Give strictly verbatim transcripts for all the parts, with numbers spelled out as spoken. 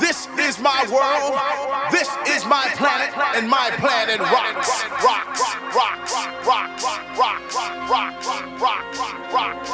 This is my world, this is my planet, and my planet rocks, rocks, rocks, rocks, rocks, rocks, rocks, rocks,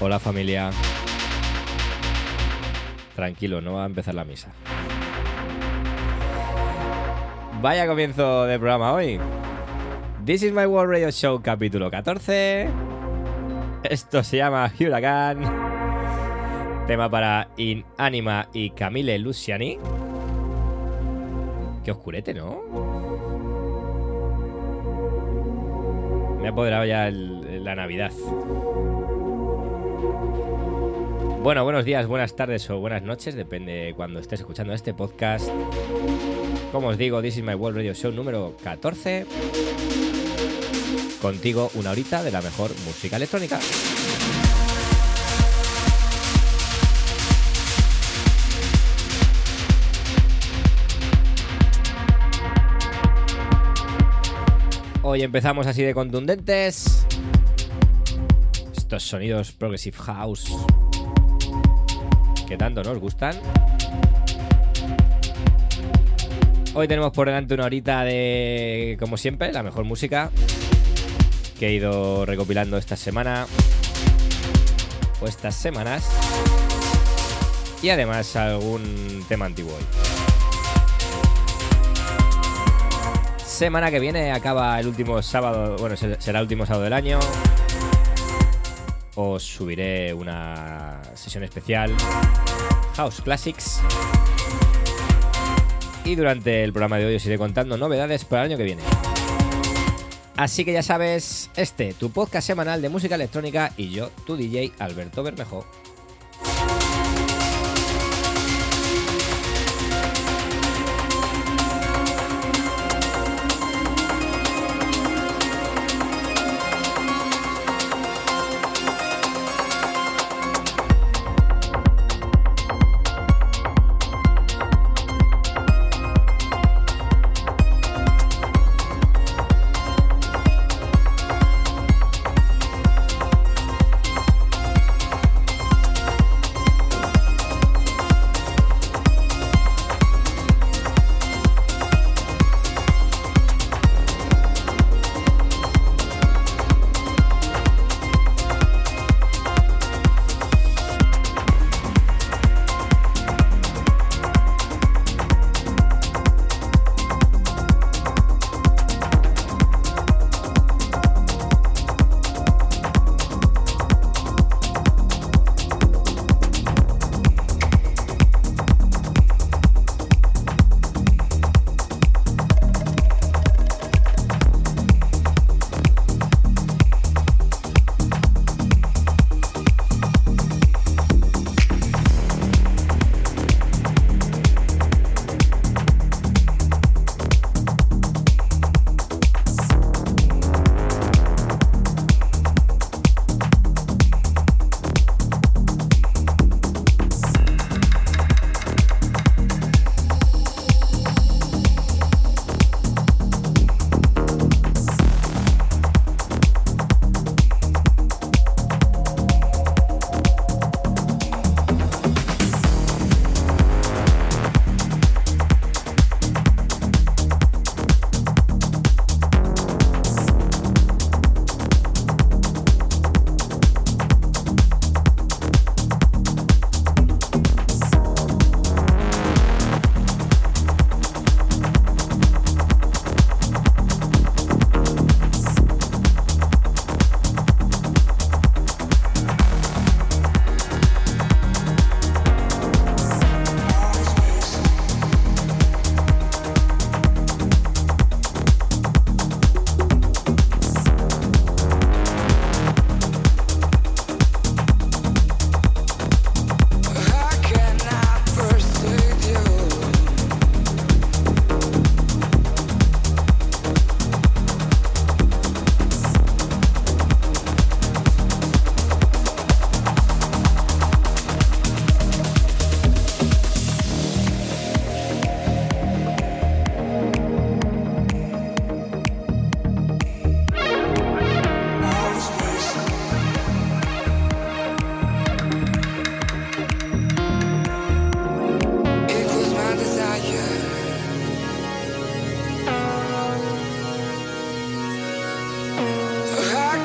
Hola familia. Tranquilo, no va a empezar la misa. Vaya comienzo de programa hoy. This is my World Radio Show, capítulo catorce. Esto se llama Huracán. Tema para In Anima y Camille Luciani. Qué oscurete, ¿no? Me ha apoderado ya el, la Navidad. Bueno, buenos días, buenas tardes o buenas noches, depende cuando estés escuchando este podcast. Como os digo, This is my World Radio Show número catorce. Contigo una horita de la mejor música electrónica. Hoy empezamos así de contundentes. Estos sonidos Progressive House que tanto nos gustan. Hoy tenemos por delante una horita de, como siempre, la mejor música que he ido recopilando esta semana o estas semanas, y además algún tema antiguo hoy. Semana que viene acaba el último sábado, bueno, será el último sábado del año. Os subiré una sesión especial House Classics, y durante el programa de hoy os iré contando novedades para el año que viene. Así que ya sabes, este, tu podcast semanal de música electrónica, y yo, tu D J Alberto Bermejo.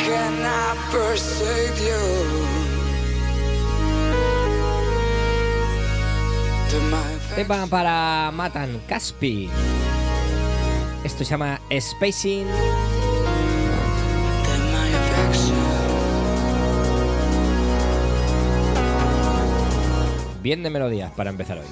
cannot persuade you. Tema para Matan Caspi. Esto se llama Spacing. Bien de melodías para empezar hoy.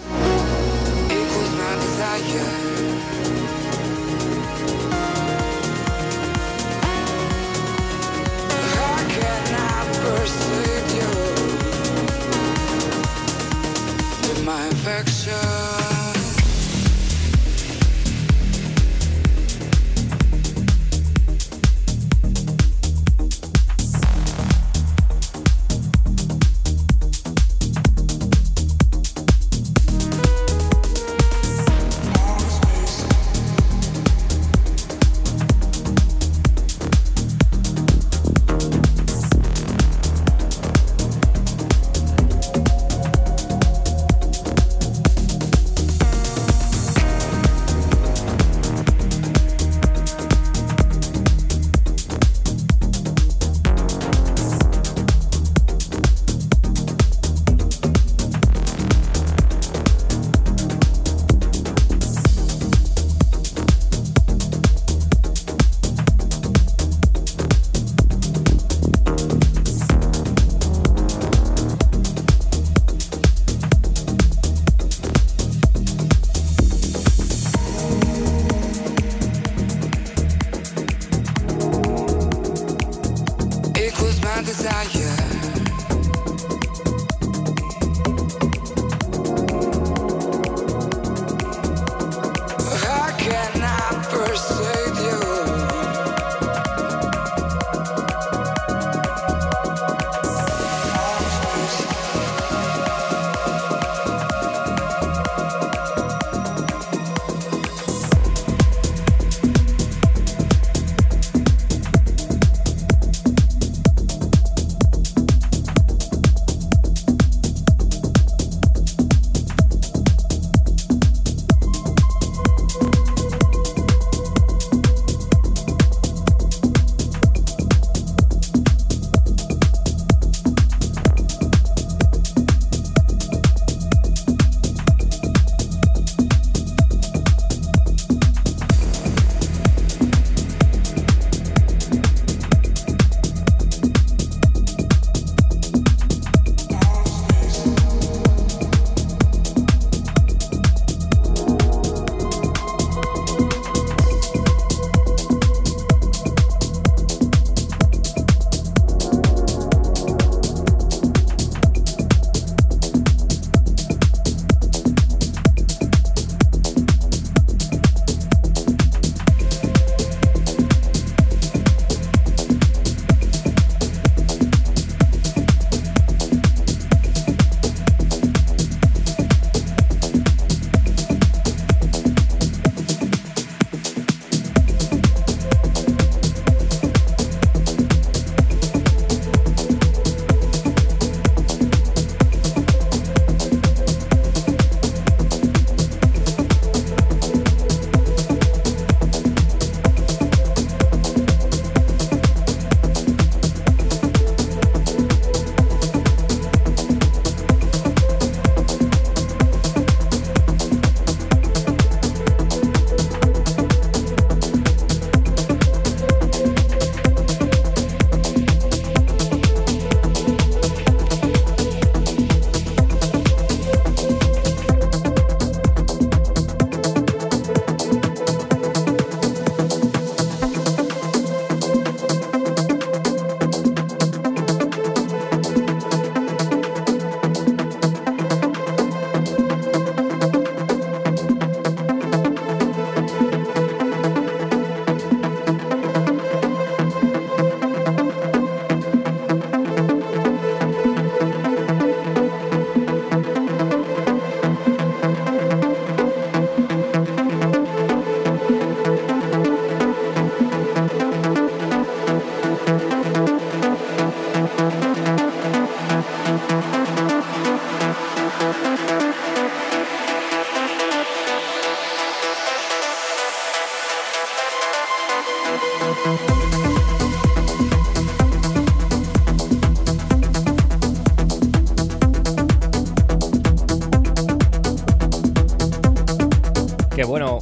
bueno,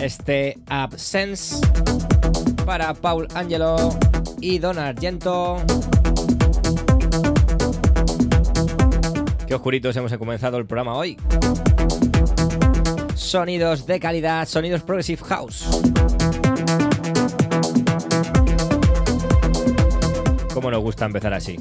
este Absence para Paul Angelo y Don Argento. Qué oscuritos hemos comenzado el programa hoy. Sonidos de calidad, sonidos Progressive House. Cómo nos gusta empezar así.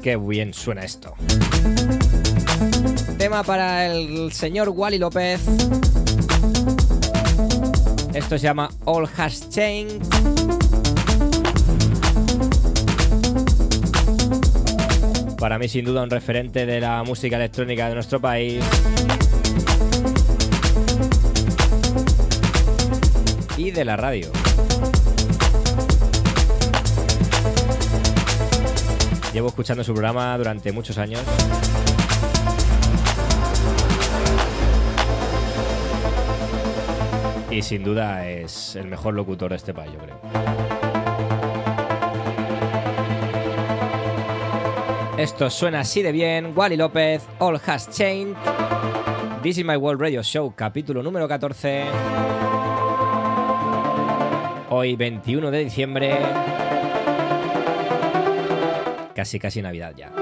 Qué bien suena esto. Tema para el señor Wally López. Esto se llama All Has Changed. Para mí, sin duda, un referente de la música electrónica de nuestro país. Y de la radio. Llevo escuchando su programa durante muchos años. Y sin duda es el mejor locutor de este país, yo creo. Esto suena así de bien. Wally López, All Has Changed. This is my World Radio Show, capítulo número catorce. Hoy, veintiuno de diciembre. Casi, casi Navidad ya.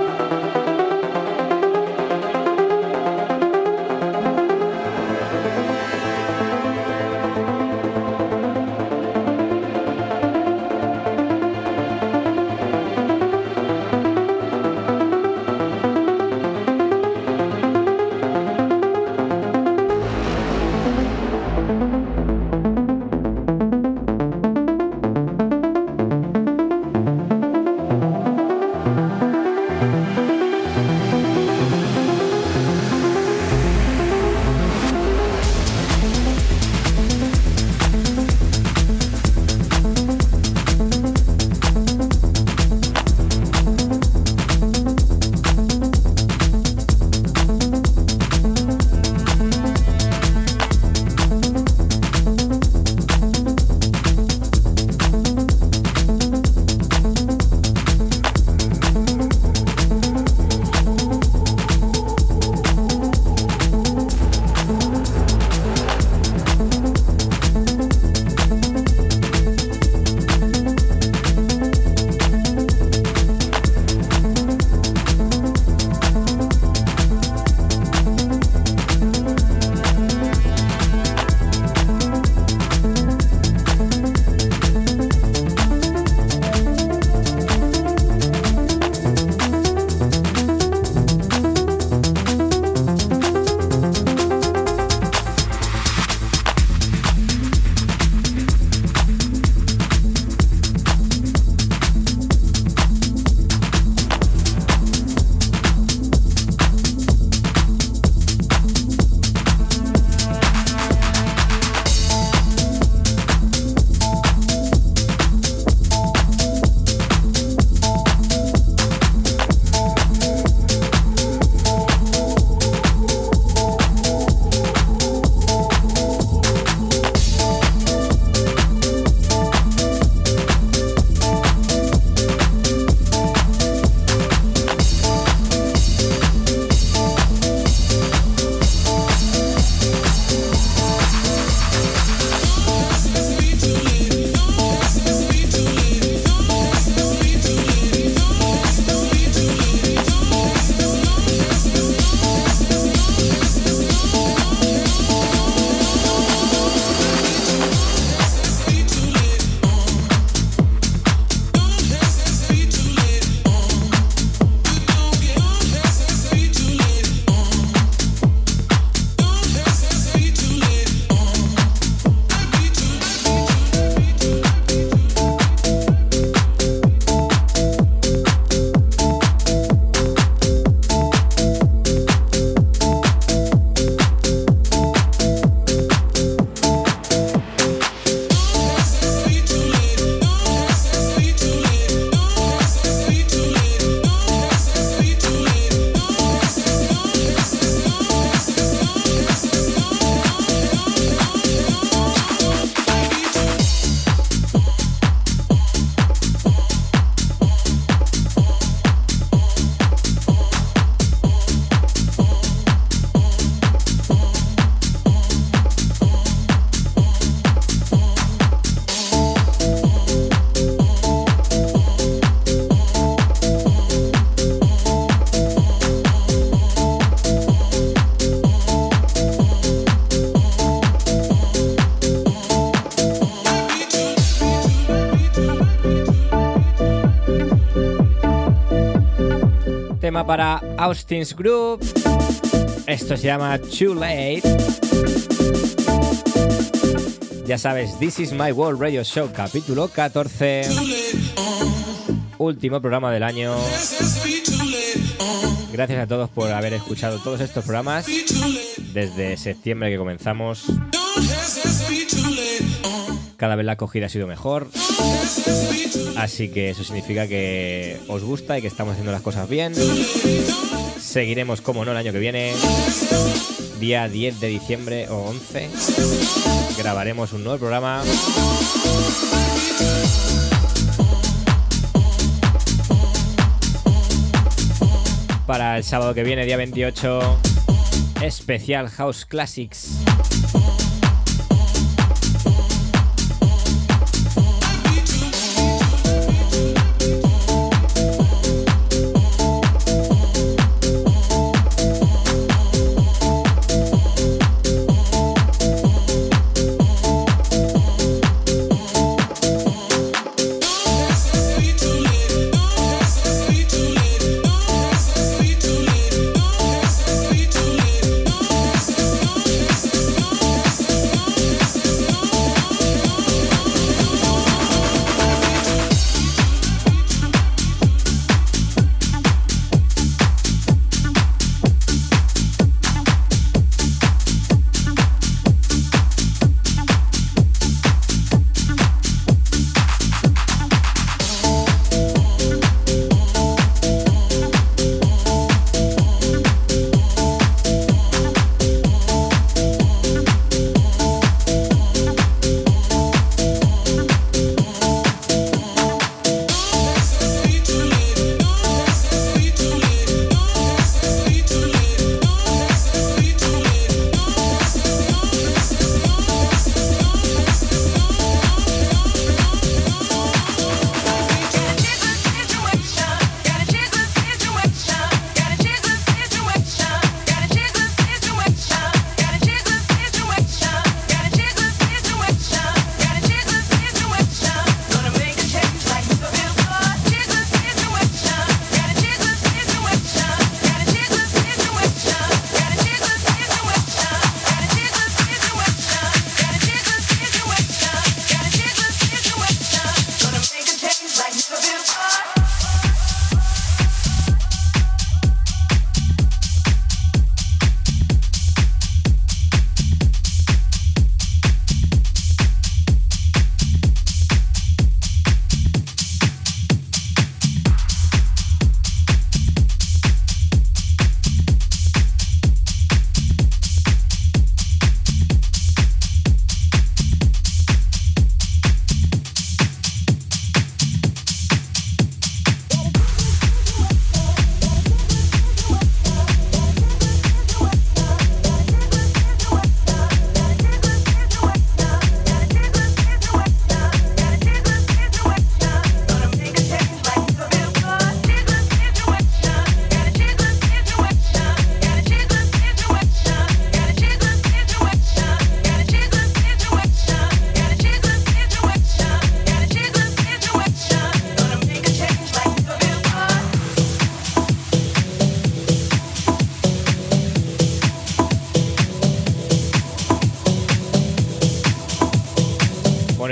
tema para Austin's Group. Esto se llama Too Late. Ya sabes, This is my World Radio Show, capítulo catorce. Último programa del año. Gracias a todos por haber escuchado todos estos programas desde septiembre que comenzamos. Cada vez la acogida ha sido mejor. Así que eso significa que os gusta y que estamos haciendo las cosas bien. Seguiremos, como no, el año que viene. Día diez de diciembre o once. Grabaremos un nuevo programa. Para el sábado que viene, día veintiocho, especial House Classics.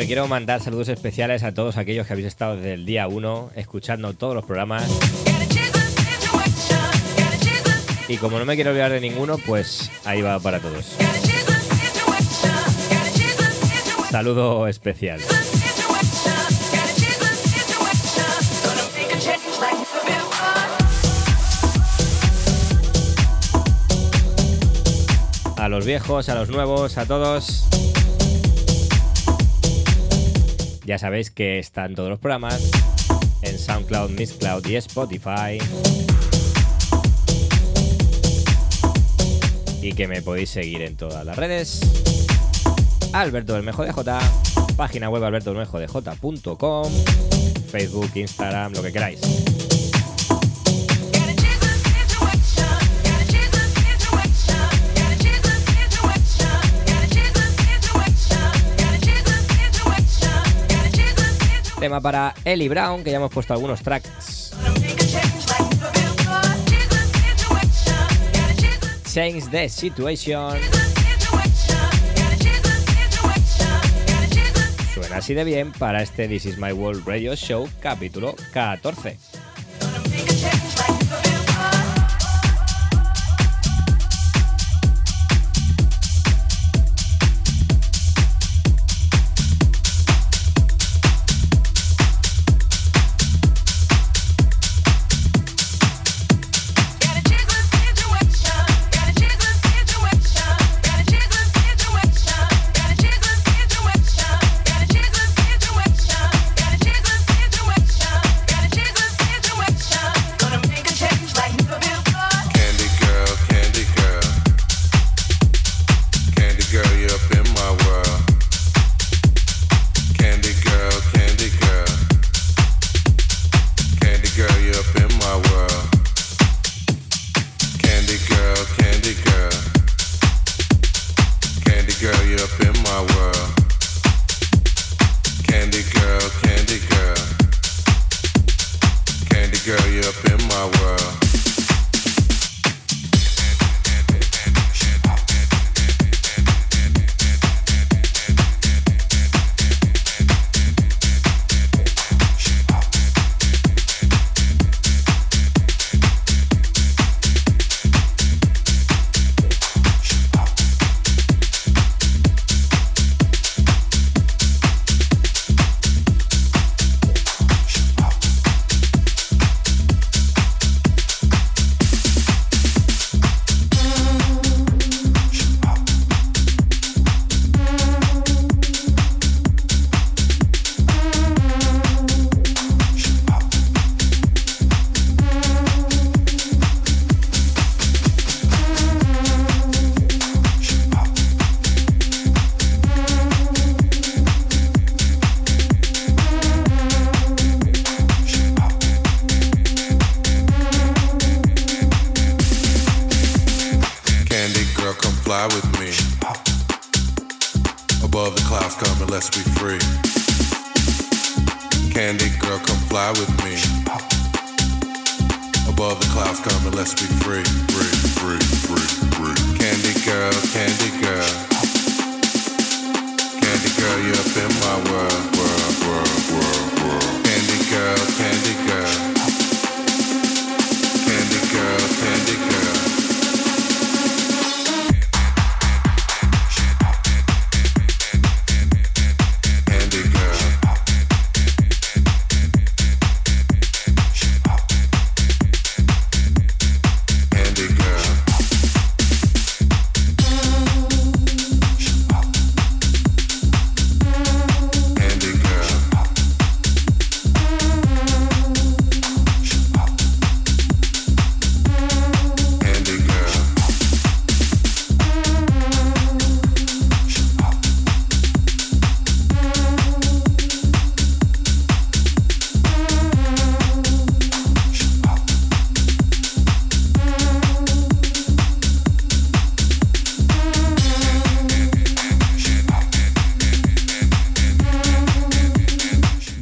Quiero mandar saludos especiales a todos aquellos que habéis estado desde el día uno escuchando todos los programas. Y como no me quiero olvidar de ninguno, pues ahí va para todos. Saludo especial. A los viejos, a los nuevos, a todos. Ya sabéis que están todos los programas en Soundcloud, Mixcloud y Spotify. Y que me podéis seguir en todas las redes. Alberto Bermejo D J, página web alberto del mejo d j punto com, Facebook, Instagram, lo que queráis. Tema para Ellie Brown, que ya hemos puesto algunos tracks. Change the Situation. Suena así de bien para este This is my World Radio Show capítulo catorce.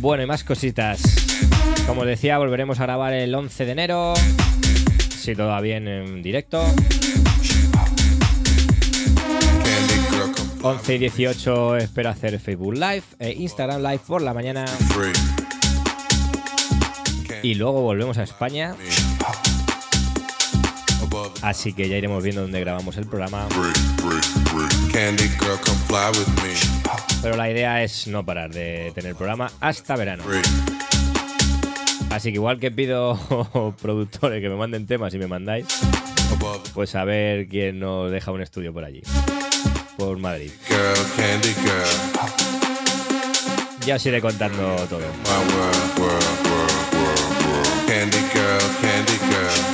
Bueno, y más cositas. Como os decía, volveremos a grabar el once de enero. Si todo va bien en directo. once y dieciocho espero hacer Facebook Live e Instagram Live por la mañana. Y luego volvemos a España. Así que ya iremos viendo dónde grabamos el programa. Pero la idea es no parar de tener programa hasta verano. Así que igual que pido productores que me manden temas y me mandáis, pues a ver quién nos deja un estudio por allí, por Madrid. Ya os iré contando todo. Candy Girl, Candy Girl.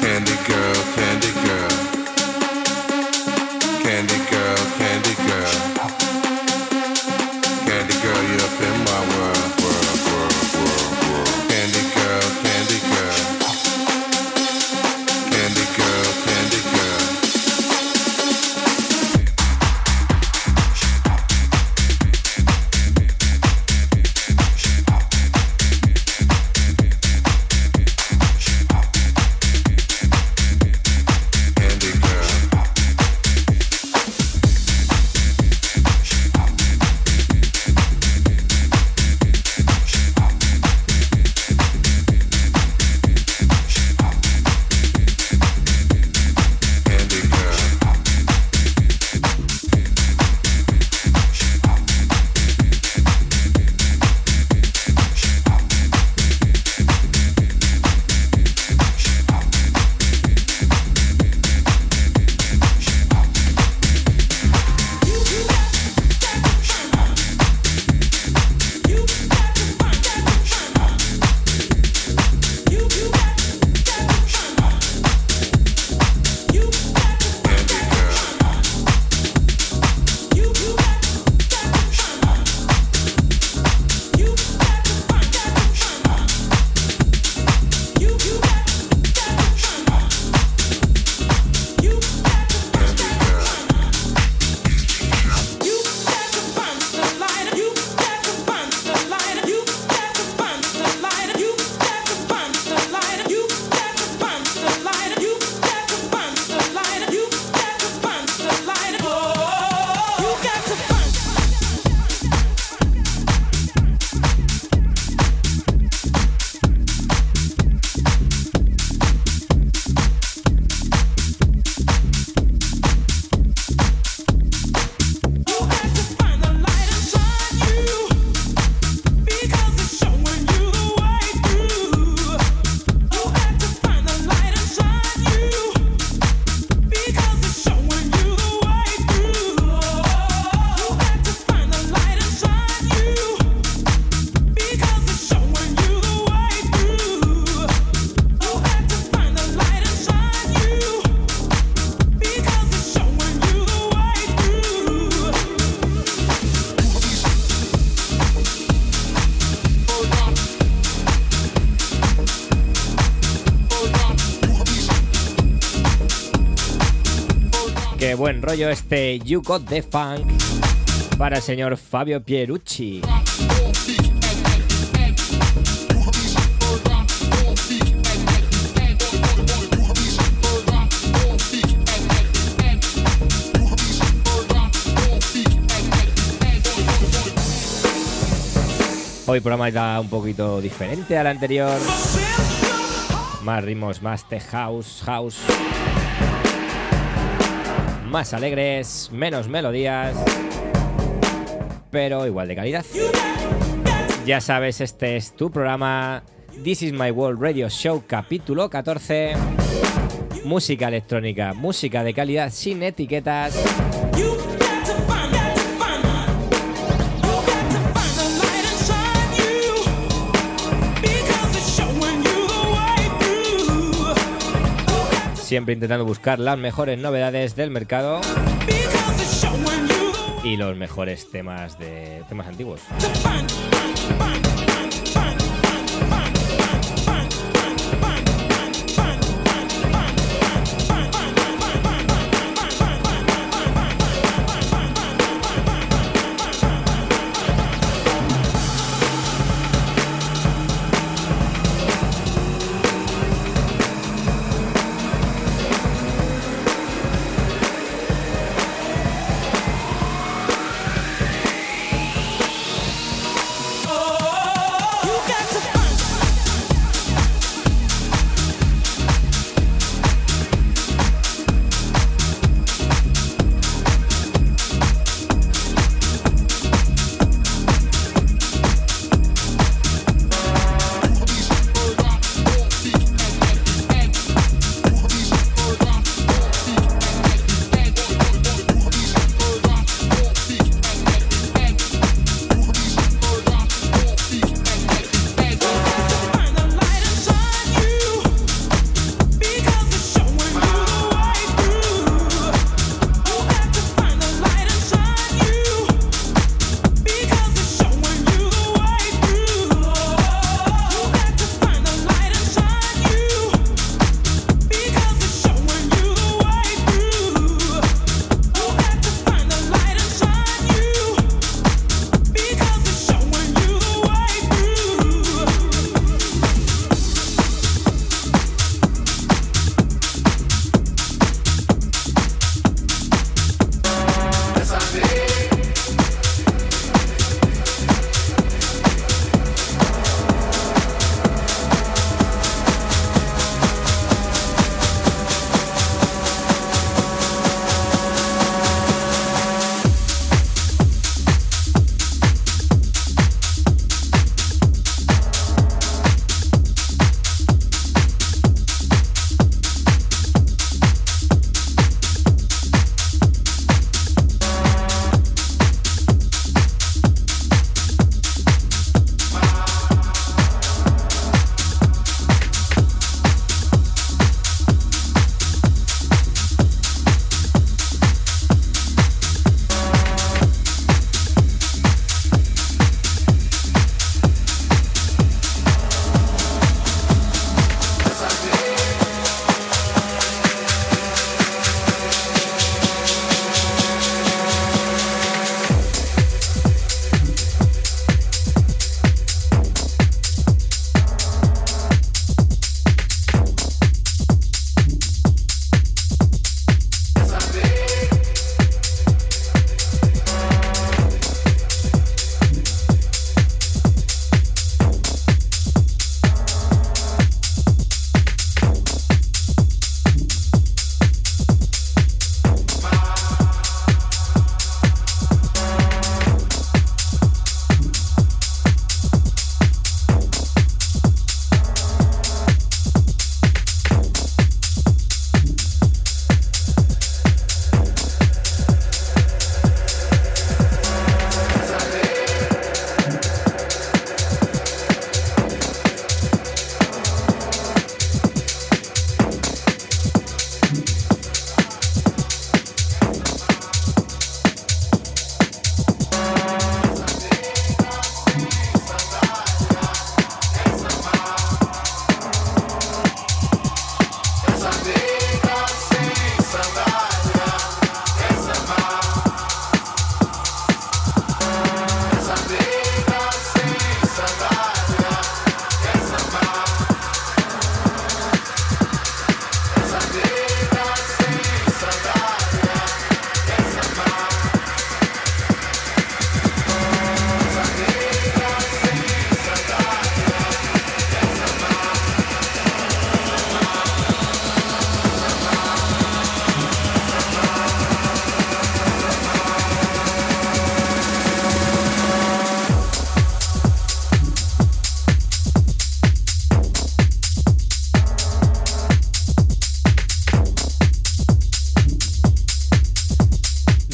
Candy girl, candy girl. Candy girl, candy girl. Candy girl, you're up in my world, world, world, world, world. Candy girl, candy girl. Candy girl, candy girl. que buen rollo este You Got The Funk para el señor Fabio Pierucci. Hoy programa está un poquito diferente al anterior. Más ritmos, más tech house, house. Más alegres, menos melodías, pero igual de calidad. Ya sabes, este es tu programa This is my World Radio Show, capítulo catorce. Música electrónica, música de calidad sin etiquetas. Siempre intentando buscar las mejores novedades del mercado y los mejores temas de temas antiguos.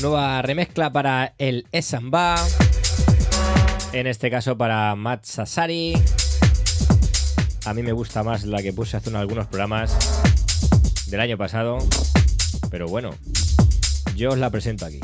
Nueva remezcla para el Esamba, en este caso para Matt Sassari. A mí me gusta más la que puse hace algunos programas del año pasado, pero bueno, yo os la presento aquí.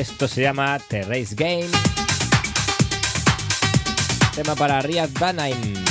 Esto se llama Terrace Game. Tema para Riyad Vanine.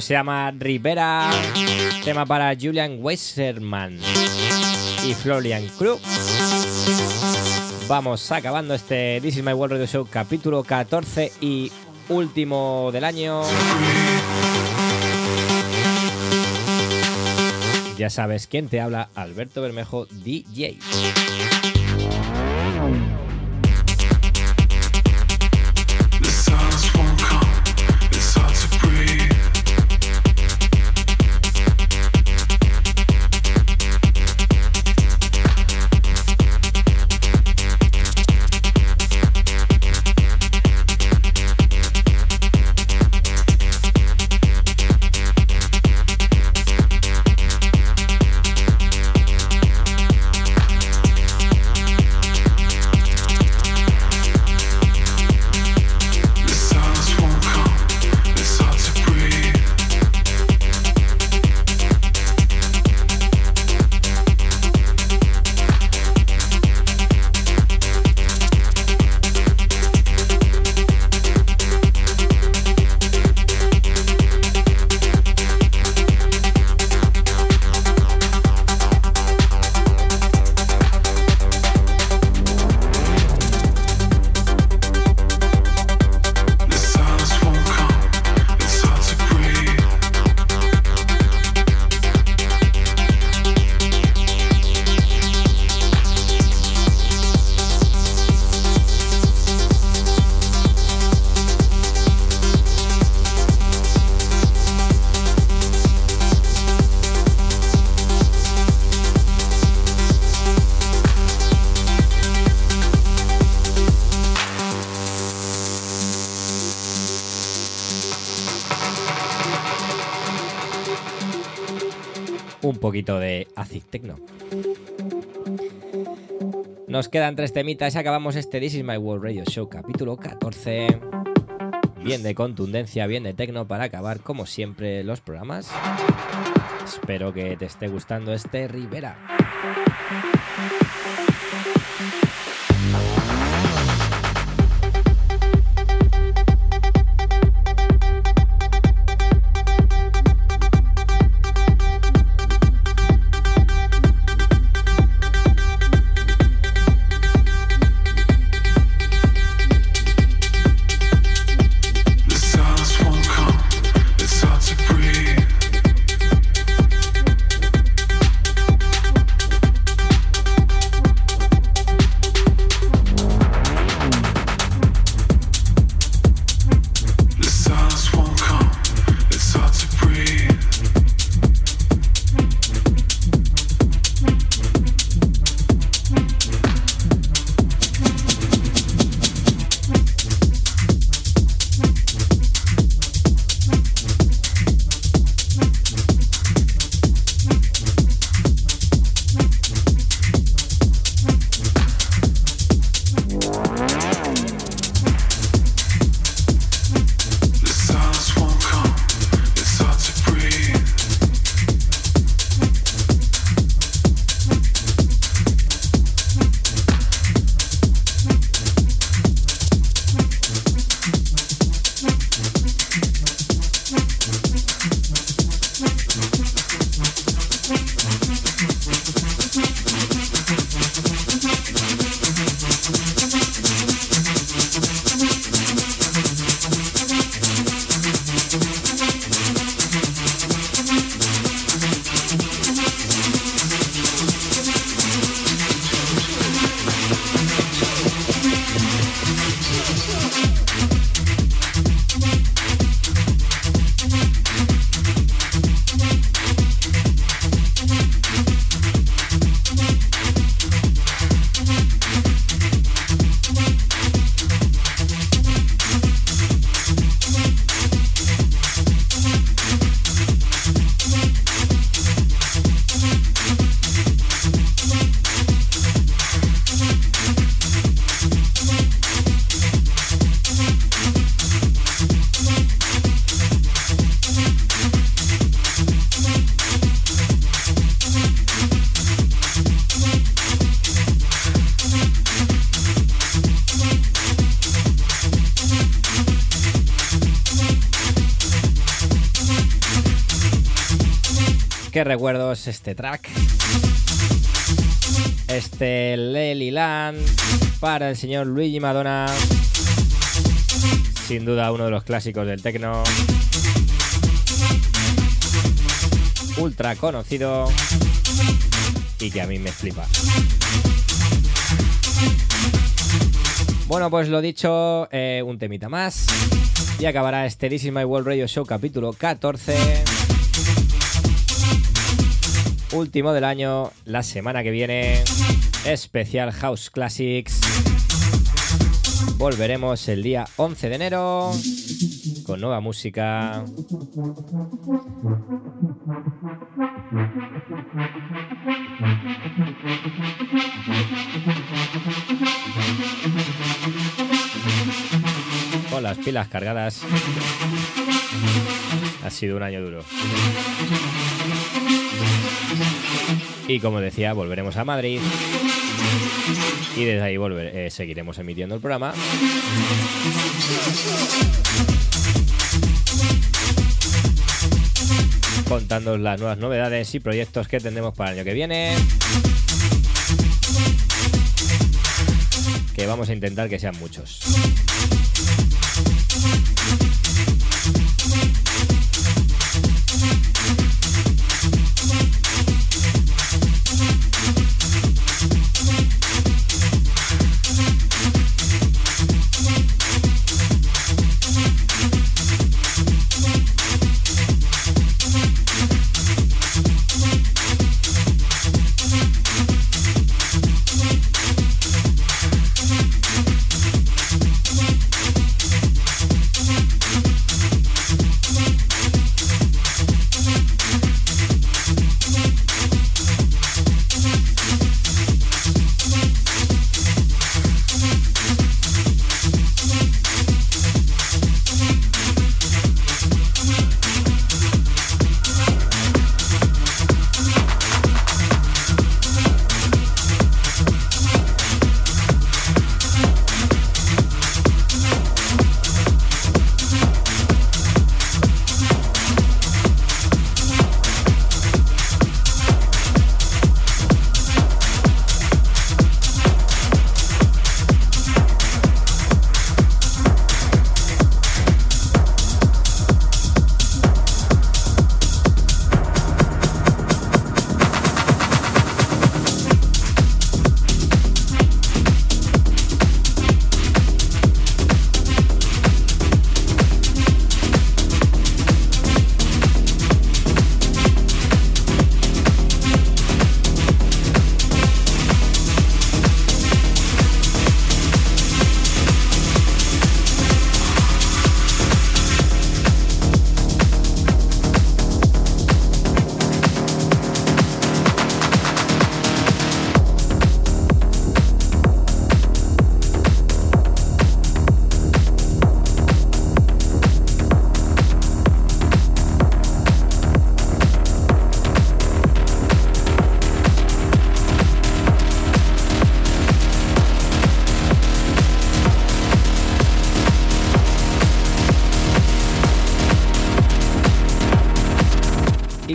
Se llama Rivera, tema para Julian Wesserman y Florian Kru. Vamos acabando este This is my World Radio Show capítulo catorce y último del año. Ya sabes quién te habla, Alberto Bermejo, D J. poquito de acid techno. Nos quedan tres temitas y acabamos este This is my World Radio Show capítulo catorce. Bien de contundencia, bien de techno para acabar como siempre los programas. Espero que te esté gustando este Rivera. Qué recuerdos este track, este Lelyland para el señor Luigi Madonna, sin duda uno de los clásicos del techno, ultra conocido y que a mí me flipa. Bueno, pues lo dicho, eh, un temita más y acabará este This is my World Radio Show capítulo catorce. Último del año, la semana que viene, especial House Classics. Volveremos el día once de enero con nueva música. Con las pilas cargadas. Ha sido un año duro. Y como decía, volveremos a Madrid y desde ahí volver, eh, seguiremos emitiendo el programa. Contándoos las nuevas novedades y proyectos que tendremos para el año que viene. Que vamos a intentar que sean muchos.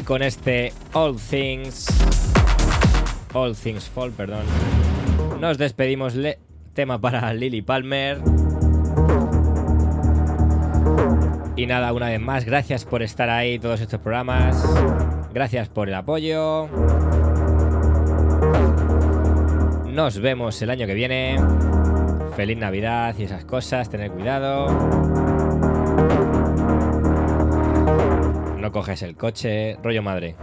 con este All Things, All Things Fall, perdón. Nos despedimos, le- tema para Lily Palmer. Y nada, una vez más, gracias por estar ahí todos estos programas. Gracias por el apoyo. Nos vemos el año que viene. Feliz Navidad y esas cosas, tener cuidado. No coges el coche, rollo madre.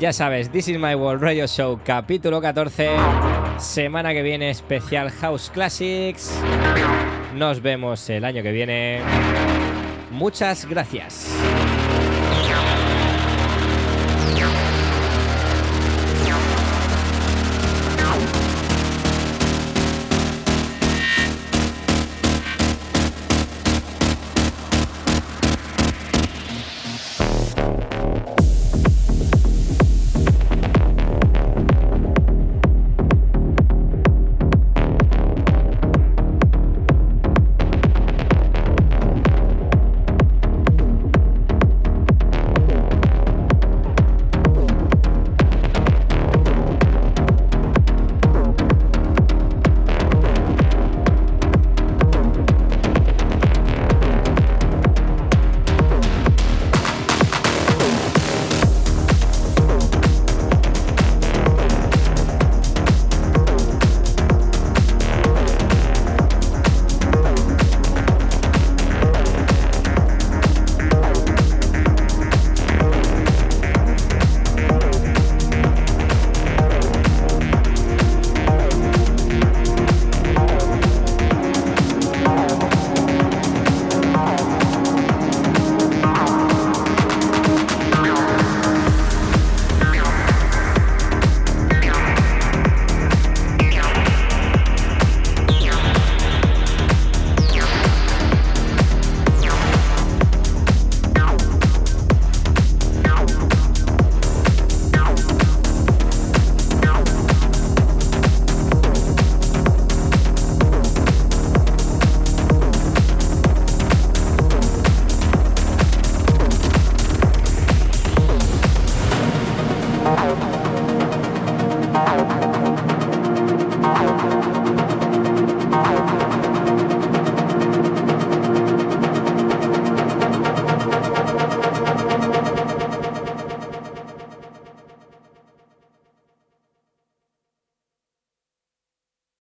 Ya sabes, This is my World Radio Show, capítulo catorce. Semana que viene, especial House Classics. Nos vemos el año que viene. Muchas gracias.